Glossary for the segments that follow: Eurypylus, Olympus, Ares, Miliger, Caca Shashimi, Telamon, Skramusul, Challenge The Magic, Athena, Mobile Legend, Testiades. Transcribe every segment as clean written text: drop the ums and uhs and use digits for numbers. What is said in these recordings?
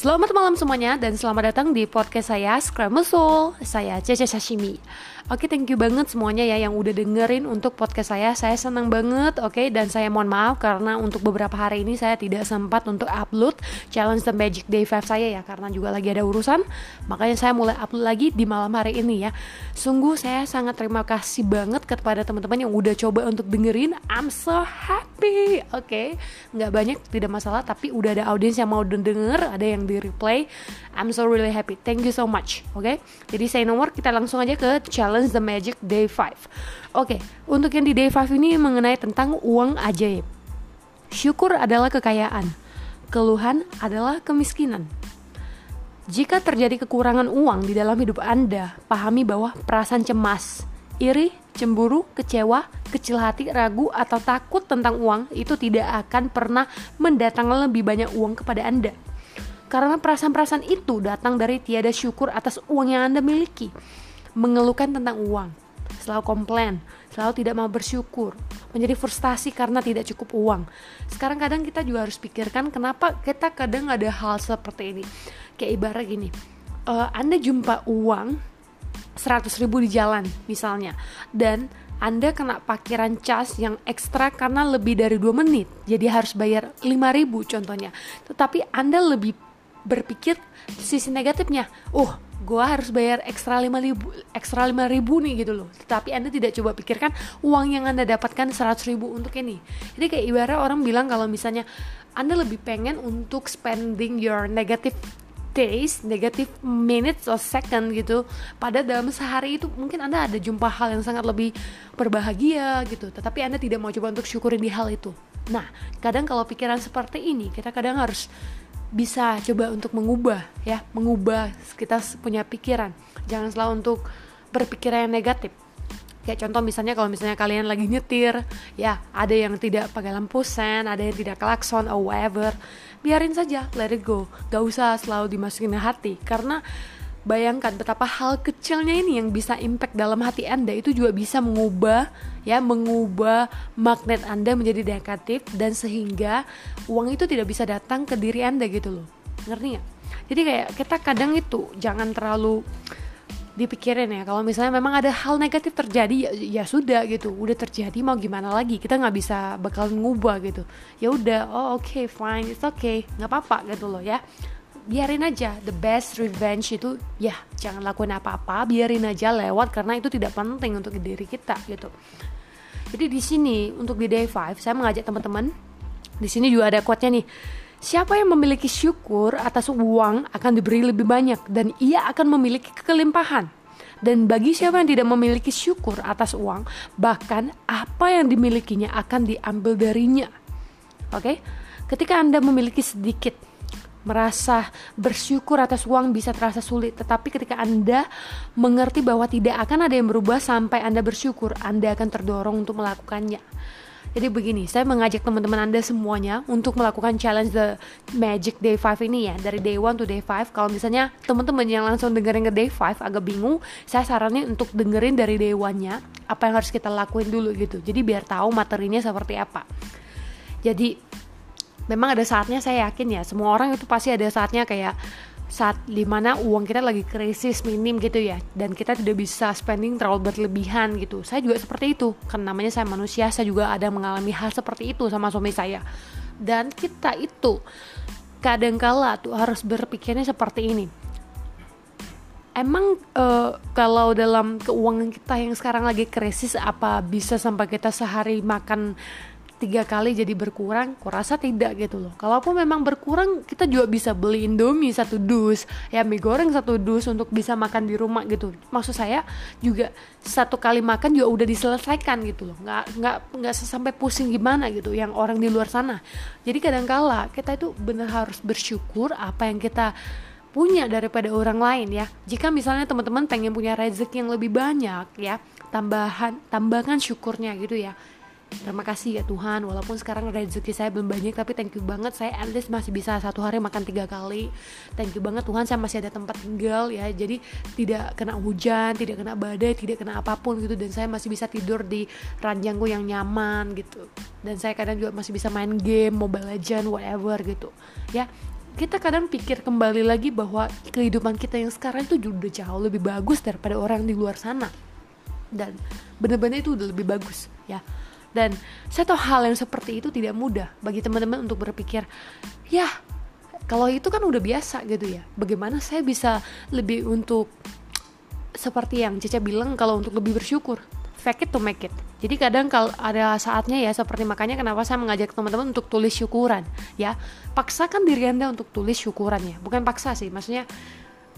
Selamat malam semuanya dan selamat datang di podcast saya, Skramusul. Saya Caca Shashimi. Oke, thank you banget semuanya ya yang udah dengerin untuk podcast saya senang banget, oke, dan saya mohon maaf karena untuk beberapa hari ini saya tidak sempat untuk upload Challenge The Magic Day 5 saya ya, karena juga lagi ada urusan, makanya saya mulai upload lagi di malam hari ini ya. Sungguh saya sangat terima kasih banget kepada teman-teman yang udah coba untuk dengerin, I'm so happy, oke, nggak banyak, tidak masalah, tapi udah ada audiens yang mau denger, ada yang di replay, I'm so really happy, thank you so much. Oke, jadi saya nomor kita langsung aja ke Challenge The Magic Day 5. Oke, untuk yang di Day 5 ini mengenai tentang uang ajaib. Syukur adalah kekayaan, keluhan adalah kemiskinan. Jika terjadi kekurangan uang di dalam hidup Anda, pahami bahwa perasaan cemas, iri, cemburu, kecewa, kecil hati, ragu, atau takut tentang uang itu tidak akan pernah mendatangkan lebih banyak uang kepada Anda. Karena perasaan-perasaan itu datang dari tiada syukur atas uang yang Anda miliki. Mengeluhkan tentang uang, selalu komplain, selalu tidak mau bersyukur, menjadi frustasi karena tidak cukup uang. Sekarang kadang kita juga harus pikirkan kenapa kita kadang ada hal seperti ini. Kayak ibarat gini, Anda jumpa uang 100.000 di jalan misalnya, dan Anda kena parkiran cas yang ekstra karena lebih dari 2 menit, jadi harus bayar 5.000 contohnya. Tetapi Anda lebih berpikir sisi negatifnya, gue harus bayar ekstra 5 ribu nih gitu loh. Tetapi Anda tidak coba pikirkan uang yang Anda dapatkan 100.000 untuk ini. Jadi kayak ibarat orang bilang kalau misalnya Anda lebih pengen untuk spending your negative days, negative minutes or second gitu, pada dalam sehari itu mungkin Anda ada jumpa hal yang sangat lebih berbahagia gitu, tetapi Anda tidak mau coba untuk syukuri di hal itu. Nah, kadang kalau pikiran seperti ini, kita kadang harus bisa coba untuk mengubah kita punya pikiran. Jangan selalu untuk berpikiran yang negatif. Kayak contoh misalnya kalau misalnya kalian lagi nyetir, ya ada yang tidak pakai lampu sen, ada yang tidak klakson or whatever. Biarin saja, let it go. Gak usah selalu dimasukin hati, karena bayangkan betapa hal kecilnya ini yang bisa impact dalam hati Anda itu juga bisa mengubah magnet Anda menjadi negatif, dan sehingga uang itu tidak bisa datang ke diri Anda gitu loh. Ngerti gak? Jadi kayak kita kadang itu jangan terlalu dipikirin ya, kalau misalnya memang ada hal negatif terjadi ya sudah gitu, udah terjadi mau gimana lagi, kita nggak bisa bakal ngubah gitu, ya udah, okay, fine, it's okay, nggak apa-apa gitu loh ya. Biarin aja, the best revenge itu ya jangan lakuin apa-apa, biarin aja lewat karena itu tidak penting untuk diri kita gitu. Jadi di sini untuk di Day 5 saya mengajak teman-teman, di sini juga ada quote-nya nih. Siapa yang memiliki syukur atas uang akan diberi lebih banyak dan ia akan memiliki kelimpahan. Dan bagi siapa yang tidak memiliki syukur atas uang, bahkan apa yang dimilikinya akan diambil darinya. Oke? Ketika Anda memiliki sedikit, merasa bersyukur atas uang bisa terasa sulit. Tetapi ketika Anda mengerti bahwa tidak akan ada yang berubah sampai Anda bersyukur, Anda akan terdorong untuk melakukannya. Jadi begini, saya mengajak teman-teman Anda semuanya untuk melakukan Challenge The Magic Day 5 ini ya, dari Day 1 to Day 5. Kalau misalnya teman-teman yang langsung dengerin ke Day 5 agak bingung, saya saranin untuk dengerin dari Day 1-nya, apa yang harus kita lakuin dulu gitu. Jadi biar tahu materinya seperti apa. Jadi memang ada saatnya, saya yakin ya, semua orang itu pasti ada saatnya kayak saat dimana uang kita lagi krisis minim gitu ya, dan kita tidak bisa spending terlalu berlebihan gitu. Saya juga seperti itu, karena namanya saya manusia, saya juga ada mengalami hal seperti itu sama suami saya. Dan kita itu kadangkala tuh harus berpikirnya seperti ini. Emang kalau dalam keuangan kita yang sekarang lagi krisis, apa bisa sampai kita sehari makan 3 kali jadi berkurang? Kurasa tidak gitu loh. Kalaupun memang berkurang, kita juga bisa beli Indomie 1 dus, ya mie goreng 1 dus untuk bisa makan di rumah gitu. Maksud saya juga 1 kali makan juga udah diselesaikan gitu loh. Nggak sampai pusing gimana gitu yang orang di luar sana. Jadi kadangkala kita itu benar harus bersyukur apa yang kita punya daripada orang lain ya. Jika misalnya teman-teman pengen punya rezeki yang lebih banyak ya, tambahkan syukurnya gitu ya. Terima kasih ya Tuhan, walaupun sekarang rezeki saya belum banyak, tapi thank you banget, saya at least masih bisa 1 hari makan 3 kali. Thank you banget Tuhan, saya masih ada tempat tinggal ya, jadi tidak kena hujan, tidak kena badai, tidak kena apapun gitu, dan saya masih bisa tidur di ranjangku yang nyaman gitu, dan saya kadang juga masih bisa main game Mobile Legend whatever gitu ya. kita kadang pikir kembali lagi bahwa kehidupan kita yang sekarang itu udah jauh lebih bagus daripada orang di luar sana, dan benar-benar itu udah lebih bagus ya. Dan saya tahu hal yang seperti itu tidak mudah bagi teman-teman untuk berpikir, ya kalau itu kan udah biasa gitu ya, bagaimana saya bisa lebih untuk seperti yang Caca bilang, kalau untuk lebih bersyukur, fake it to make it. Jadi kadang kalau ada saatnya ya, seperti makanya kenapa saya mengajak teman-teman untuk tulis syukuran ya. Paksakan diri Anda untuk tulis syukuran ya. Bukan paksa sih, maksudnya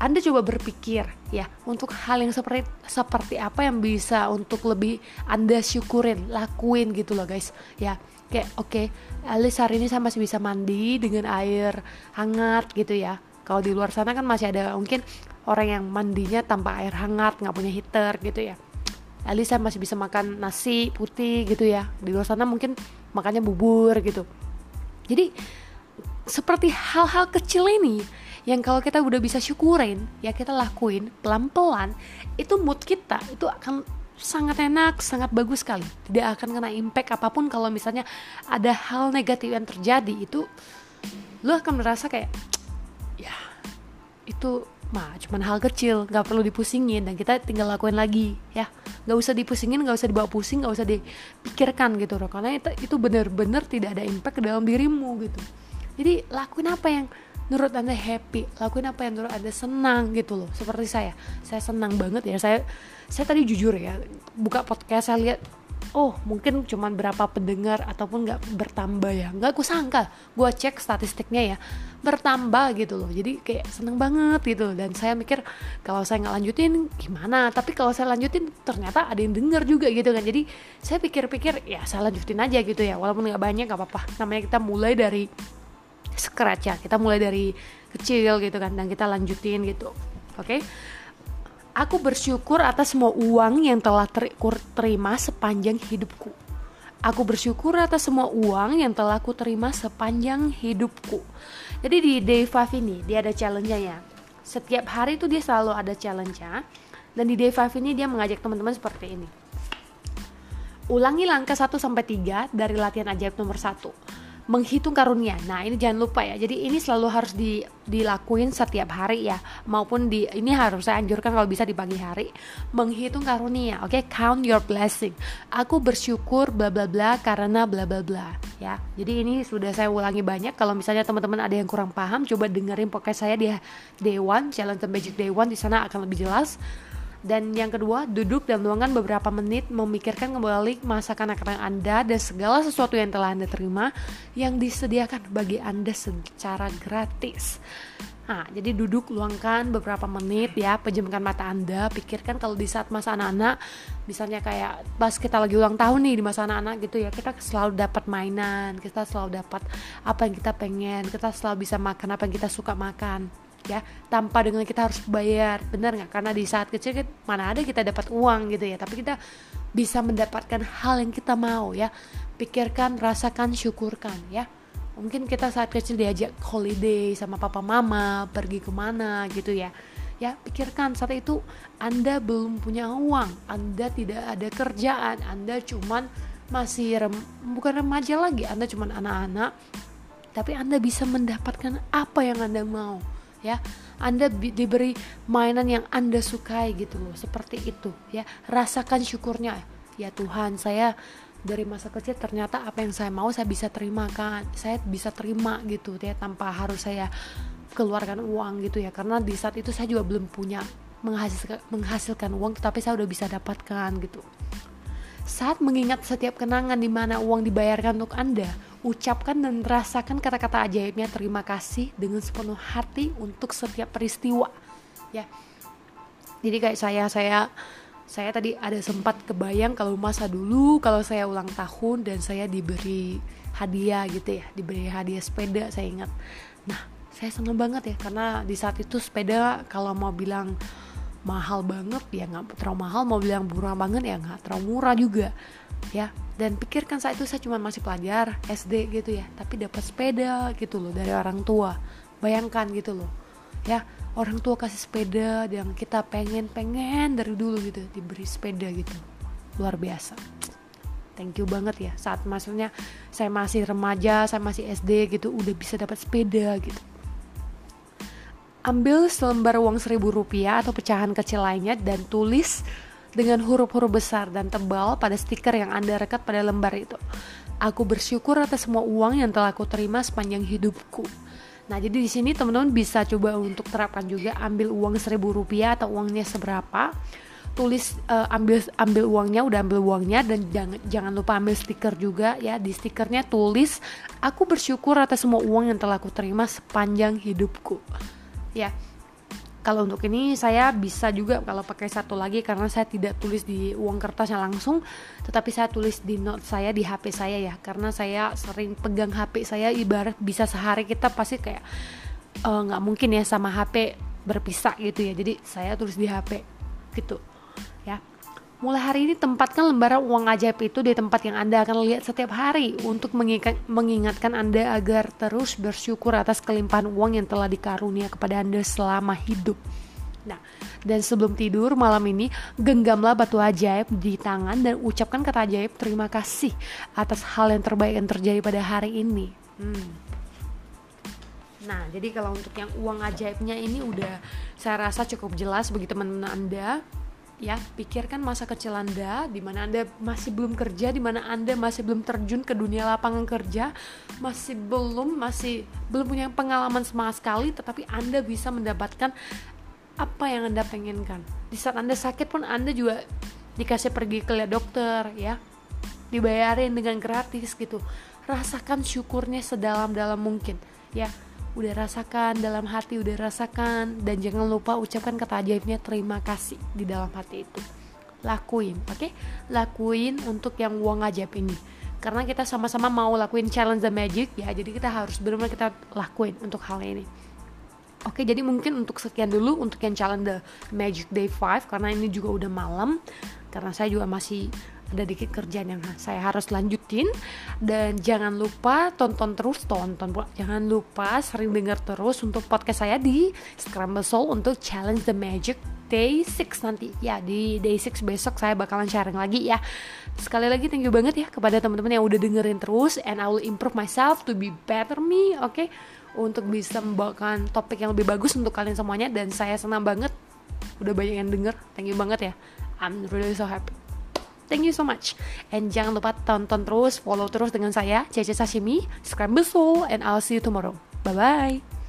Anda coba berpikir ya untuk hal yang seperti apa yang bisa untuk lebih Anda syukurin, lakuin gitu loh guys ya. Kayak oke, Alice hari ini saya masih bisa mandi dengan air hangat gitu ya. Kalau di luar sana kan masih ada mungkin orang yang mandinya tanpa air hangat, gak punya heater gitu ya. Alisa masih bisa makan nasi putih gitu ya, di luar sana mungkin makannya bubur gitu. Jadi seperti hal-hal kecil ini yang kalau kita udah bisa syukurin ya, kita lakuin pelan-pelan, itu mood kita itu akan sangat enak, sangat bagus sekali. Tidak akan kena impact apapun. Kalau misalnya ada hal negatif yang terjadi, itu lo akan merasa kayak ya itu mah cuman hal kecil, gak perlu dipusingin, dan kita tinggal lakuin lagi ya. Gak usah dipusingin, gak usah dibawa pusing, gak usah dipikirkan gitu loh, karena itu benar-benar tidak ada impact ke dalam dirimu gitu. Jadi lakuin apa yang menurut Anda happy, lakuin apa yang menurut Anda senang gitu loh. Seperti saya senang banget ya, saya tadi jujur ya, buka podcast saya lihat, oh mungkin cuman berapa pendengar ataupun gak bertambah ya, gak aku sangka, gue cek statistiknya ya, bertambah gitu loh. Jadi kayak seneng banget gitu. Dan saya mikir kalau saya gak lanjutin gimana, tapi kalau saya lanjutin ternyata ada yang denger juga gitu kan. Jadi saya pikir-pikir ya saya lanjutin aja gitu ya, walaupun gak banyak gak apa-apa, namanya kita mulai dari scratch ya, kita mulai dari kecil gitu kan, dan kita lanjutin gitu. Oke. Aku bersyukur atas semua uang yang telah terima sepanjang hidupku. Aku bersyukur atas semua uang yang telah aku terima sepanjang hidupku. Jadi di day 5 ini dia ada challenge-nya ya. Setiap hari itu dia selalu ada challenge-nya. Dan di day 5 ini dia mengajak teman-teman seperti ini. Ulangi langkah 1-3 dari latihan ajaib nomor 1. Menghitung karunia. Nah ini jangan lupa ya. Jadi ini selalu harus dilakuin setiap hari ya. Maupun ini harus saya anjurkan kalau bisa di pagi hari. Menghitung karunia. Oke, count your blessing. Aku bersyukur bla bla bla karena bla bla bla. Ya, jadi ini sudah saya ulangi banyak. Kalau misalnya teman-teman ada yang kurang paham, coba dengerin podcast saya di Day 1, Challenge The Magic Day 1, di sana akan lebih jelas. Dan yang kedua, duduk dan luangkan beberapa menit memikirkan kembali masa kanak-kanak Anda dan segala sesuatu yang telah Anda terima yang disediakan bagi Anda secara gratis. Nah, jadi duduk, luangkan beberapa menit ya, pejamkan mata Anda, pikirkan kalau di saat masa anak-anak, misalnya kayak pas kita lagi ulang tahun nih di masa anak-anak gitu ya, kita selalu dapat mainan, kita selalu dapat apa yang kita pengen, kita selalu bisa makan apa yang kita suka makan ya, tanpa dengan kita harus bayar, benar nggak? Karena di saat kecil kan mana ada kita dapat uang gitu ya, tapi kita bisa mendapatkan hal yang kita mau ya. Pikirkan, rasakan, syukurkan ya. Mungkin kita saat kecil diajak holiday sama papa mama, pergi kemana gitu ya. Ya, pikirkan saat itu Anda belum punya uang, Anda tidak ada kerjaan, Anda cuman masih bukan remaja lagi, Anda cuman anak-anak. Tapi Anda bisa mendapatkan apa yang Anda mau ya. Anda diberi mainan yang Anda sukai gitu loh, seperti itu ya. Rasakan syukurnya. Ya Tuhan, saya dari masa kecil ternyata apa yang saya mau saya bisa terimakan, saya bisa terima gitu ya, tanpa harus saya keluarkan uang gitu ya, karena di saat itu saya juga belum punya menghasilkan uang, tetapi saya udah bisa dapatkan gitu. Saat mengingat setiap kenangan di mana uang dibayarkan untuk Anda, ucapkan dan rasakan kata-kata ajaibnya terima kasih dengan sepenuh hati untuk setiap peristiwa ya. Jadi kayak saya tadi ada sempat kebayang kalau masa dulu kalau saya ulang tahun dan saya diberi hadiah gitu ya, diberi hadiah sepeda saya ingat. Nah, saya seneng banget ya, karena di saat itu sepeda kalau mau bilang mahal banget ya nggak terlalu mahal, mau bilang murah banget ya nggak terlalu murah juga ya. Dan pikirkan saat itu saya cuma masih pelajar SD gitu ya, tapi dapat sepeda gitu loh dari orang tua. Bayangkan gitu loh ya, orang tua kasih sepeda yang kita pengen dari dulu gitu, diberi sepeda gitu, luar biasa. Thank you banget ya, saat maksudnya saya masih remaja, saya masih SD gitu, udah bisa dapat sepeda gitu. Ambil selembar uang Rp1.000 atau pecahan kecil lainnya dan tulis dengan huruf-huruf besar dan tebal pada stiker yang Anda rekat pada lembar itu. Aku bersyukur atas semua uang yang telah aku terima sepanjang hidupku. Nah, jadi di sini teman-teman bisa coba untuk terapkan juga, ambil uang Rp1.000 atau uangnya seberapa. Tulis ambil uangnya dan jangan lupa ambil stiker juga ya. Di stikernya tulis aku bersyukur atas semua uang yang telah aku terima sepanjang hidupku. Ya. Kalau untuk ini saya bisa juga kalau pakai satu lagi karena saya tidak tulis di uang kertasnya langsung, tetapi saya tulis di note saya di HP saya ya, karena saya sering pegang HP saya, ibarat bisa sehari kita pasti kayak nggak mungkin ya sama HP berpisah gitu ya. Jadi saya tulis di HP gitu. Ya. Mulai hari ini tempatkan lembaran uang ajaib itu di tempat yang Anda akan lihat setiap hari untuk mengingatkan Anda agar terus bersyukur atas kelimpahan uang yang telah dikarunia kepada Anda selama hidup. Nah, dan sebelum tidur malam ini, genggamlah batu ajaib di tangan dan ucapkan kata ajaib terima kasih atas hal yang terbaik yang terjadi pada hari ini. Nah, jadi kalau untuk yang uang ajaibnya ini udah saya rasa cukup jelas bagi teman-teman Anda. Ya, pikirkan masa kecil Anda di mana Anda masih belum kerja, di mana Anda masih belum terjun ke dunia lapangan kerja, masih belum punya pengalaman sama sekali, tetapi Anda bisa mendapatkan apa yang Anda penginkan. Di saat Anda sakit pun Anda juga dikasih pergi ke dokter ya. Dibayarin dengan gratis gitu. Rasakan syukurnya sedalam-dalam mungkin ya. Udah rasakan dalam hati, udah rasakan, dan jangan lupa ucapkan kata ajaibnya terima kasih di dalam hati itu. Lakuin, oke? Lakuin untuk yang uang ajaib ini. Karena kita sama-sama mau lakuin Challenge The Magic ya, jadi kita harus benar-benar kita lakuin untuk hal ini. Oke, jadi mungkin untuk sekian dulu untuk yang Challenge The Magic Day 5, karena ini juga udah malam, karena saya juga masih ada dikit kerjaan yang saya harus lanjutin. Dan jangan lupa jangan lupa sering dengar terus untuk podcast saya di Skramusul untuk Challenge The Magic Day 6 nanti ya. Di Day 6 besok saya bakalan sharing lagi ya. Sekali lagi thank you banget ya kepada teman-teman yang udah dengerin terus, and I will improve myself to be better me, oke? Untuk bisa membawakan topik yang lebih bagus untuk kalian semuanya, dan saya senang banget udah banyak yang denger. Thank you banget ya, I'm really so happy. Thank you so much. And jangan lupa tonton terus, follow terus dengan saya, Caca Shashimi, Skramusul, and I'll see you tomorrow. Bye-bye.